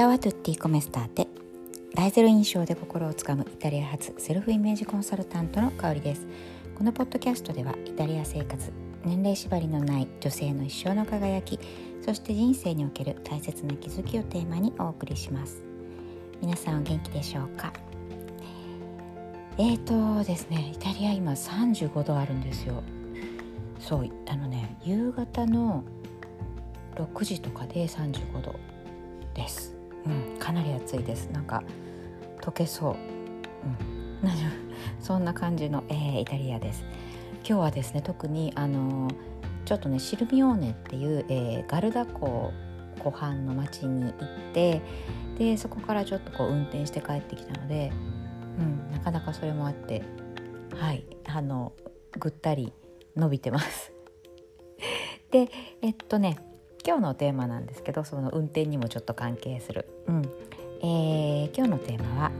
チャワトゥッティコメスターテ、大ゼロ印象で心をつかむイタリア発セルフイメージコンサルタントの香りです。このポッドキャストではイタリア生活、年齢縛りのない女性の一生の輝き、そして人生における大切な気づきをテーマにお送りします。皆さんお元気でしょうか。ですね、イタリア今35度あるんですよ。そう、夕方の6時とかで35度です。かなり暑いです。なんか溶けそう。そんな感じの、イタリアです。今日はですね、特にちょっとね、シルミオーネっていう、ガルダ湖湖畔の町に行って、でそこからちょっとこう運転して帰ってきたので、なかなかそれもあって、はい、ぐったり伸びてますで今日のテーマなんですけど、その運転にもちょっと関係する、今日のテーマは、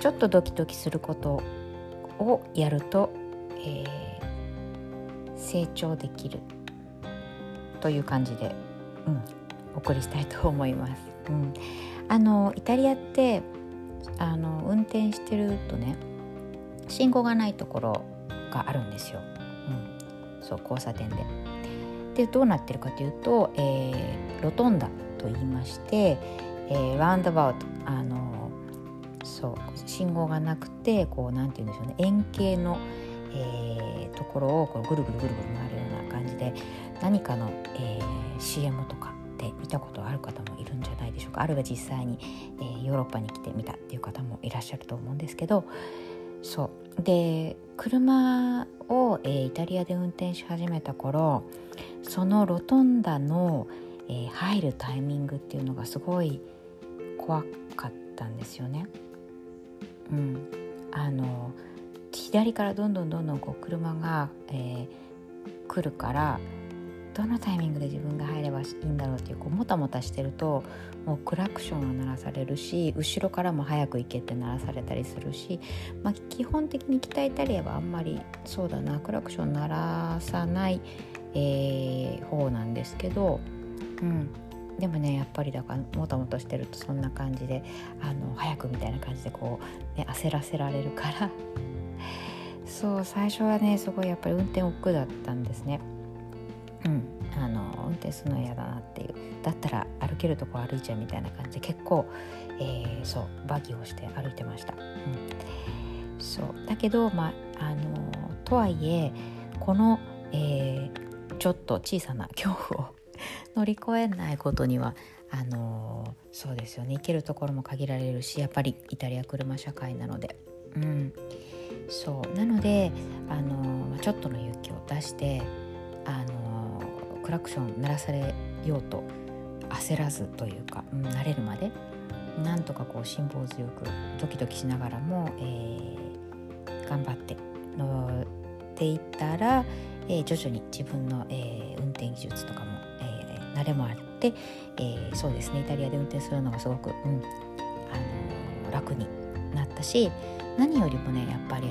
ちょっとドキドキすることをやると、成長できるという感じで、お送りしたいと思います、イタリアって運転してるとね、信号がないところがあるんですよ、そう交差点で。でどうなってるかというと、ロトンダと言いまして、ラウンドバウト、信号がなくて、こうなんていうんでしょうね、円形の、ところをこうぐるぐるぐるぐる回るような感じで、何かの、CM とかで見たことある方もいるんじゃないでしょうか。あるいは実際に、ヨーロッパに来てみたっていう方もいらっしゃると思うんですけど、そうで車を、イタリアで運転し始めた頃、そのロトンダの、入るタイミングっていうのがすごい怖かったんですよね。左からどんどんこう車が、来るから、どのタイミングで自分が入ればいいんだろうっていう、こうもたもたしてると、もうクラクションを鳴らされるし、後ろからも早く行けって鳴らされたりするし、基本的に北イタリアはあんまりそうだな、クラクション鳴らさない、方なんですけど、でもね、やっぱりだからもたもたしてるとそんな感じで、早くみたいな感じでこう、焦らせられるからそう、最初はね、すごいやっぱり運転億劫だったんですね。運転するの嫌だなっていう、だったら歩けるとこ歩いちゃうみたいな感じで、結構、バギーをして歩いてました、だけど、とはいえこの、ちょっと小さな恐怖を乗り越えないことには、そうですよね、行けるところも限られるし、やっぱりイタリア車社会なので、なので、ちょっとの勇気を出して、クラクション鳴らされようと焦らずというか、慣れるまでなんとかこう辛抱強くドキドキしながらも、頑張って乗っていったら、徐々に自分の、運転技術とかも、慣れもあって、そうですね、イタリアで運転するのがすごく、楽になったし、何よりもね、やっぱり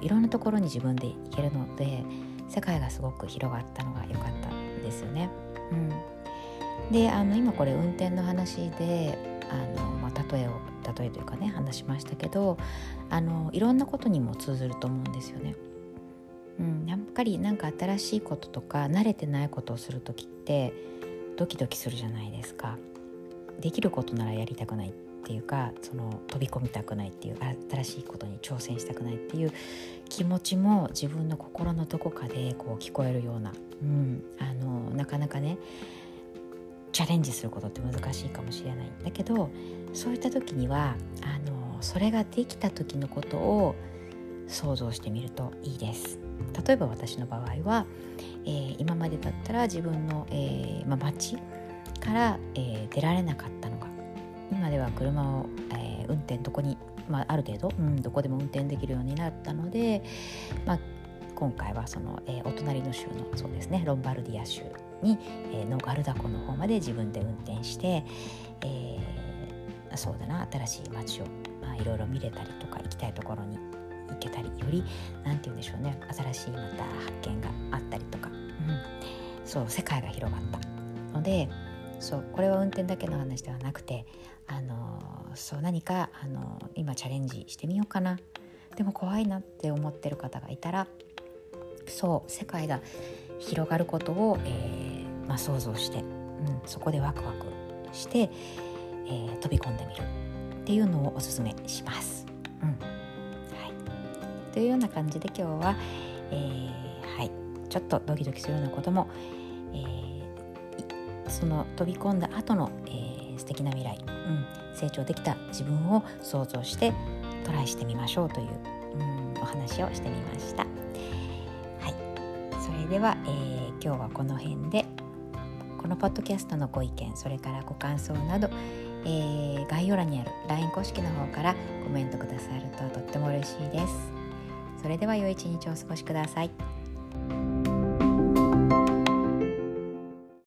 いろんなところに自分で行けるので、世界がすごく広がったのが良かったですよね。で今これ運転の話で例えというかね、話しましたけど、いろんなことにも通ずると思うんですよね。やっぱりなんか新しいこととか慣れてないことをするときってドキドキするじゃないですか。できることならやりたくないっていうか、その飛び込みたくないっていう、新しいことに挑戦したくないっていう気持ちも自分の心のどこかでこう聞こえるような、なかなかね、チャレンジすることって難しいかもしれないんだけど、そういった時にはそれができた時のことを想像してみるといいです。例えば私の場合は、今までだったら自分の、街から、出られなかったのが、今では車を、運転どこに、ある程度、どこでも運転できるようになったので、今回はその、お隣の州の、そうですね、ロンバルディア州に、のガルダ湖の方まで自分で運転して、そうだな、新しい街を、いろいろ見れたりとか、行きたいところに行けたり、よりなんて言うんでしょうね、新しいまた発見があったりとか、世界が広がったので、そうこれは運転だけの話ではなくて、そう何か今チャレンジしてみようかな、でも怖いなって思ってる方がいたら、そう世界が広がることを、想像して、そこでワクワクして、飛び込んでみるっていうのをおすすめします。というような感じで今日は、ちょっとドキドキするようなことも、その飛び込んだ後の、素敵な未来、成長できた自分を想像してトライしてみましょうという、お話をしてみました。それでは、今日はこの辺で、このポッドキャストのご意見、それからご感想など、概要欄にある LINE 公式の方からコメントくださるととっても嬉しいです。それでは良い一日をお過ごしください。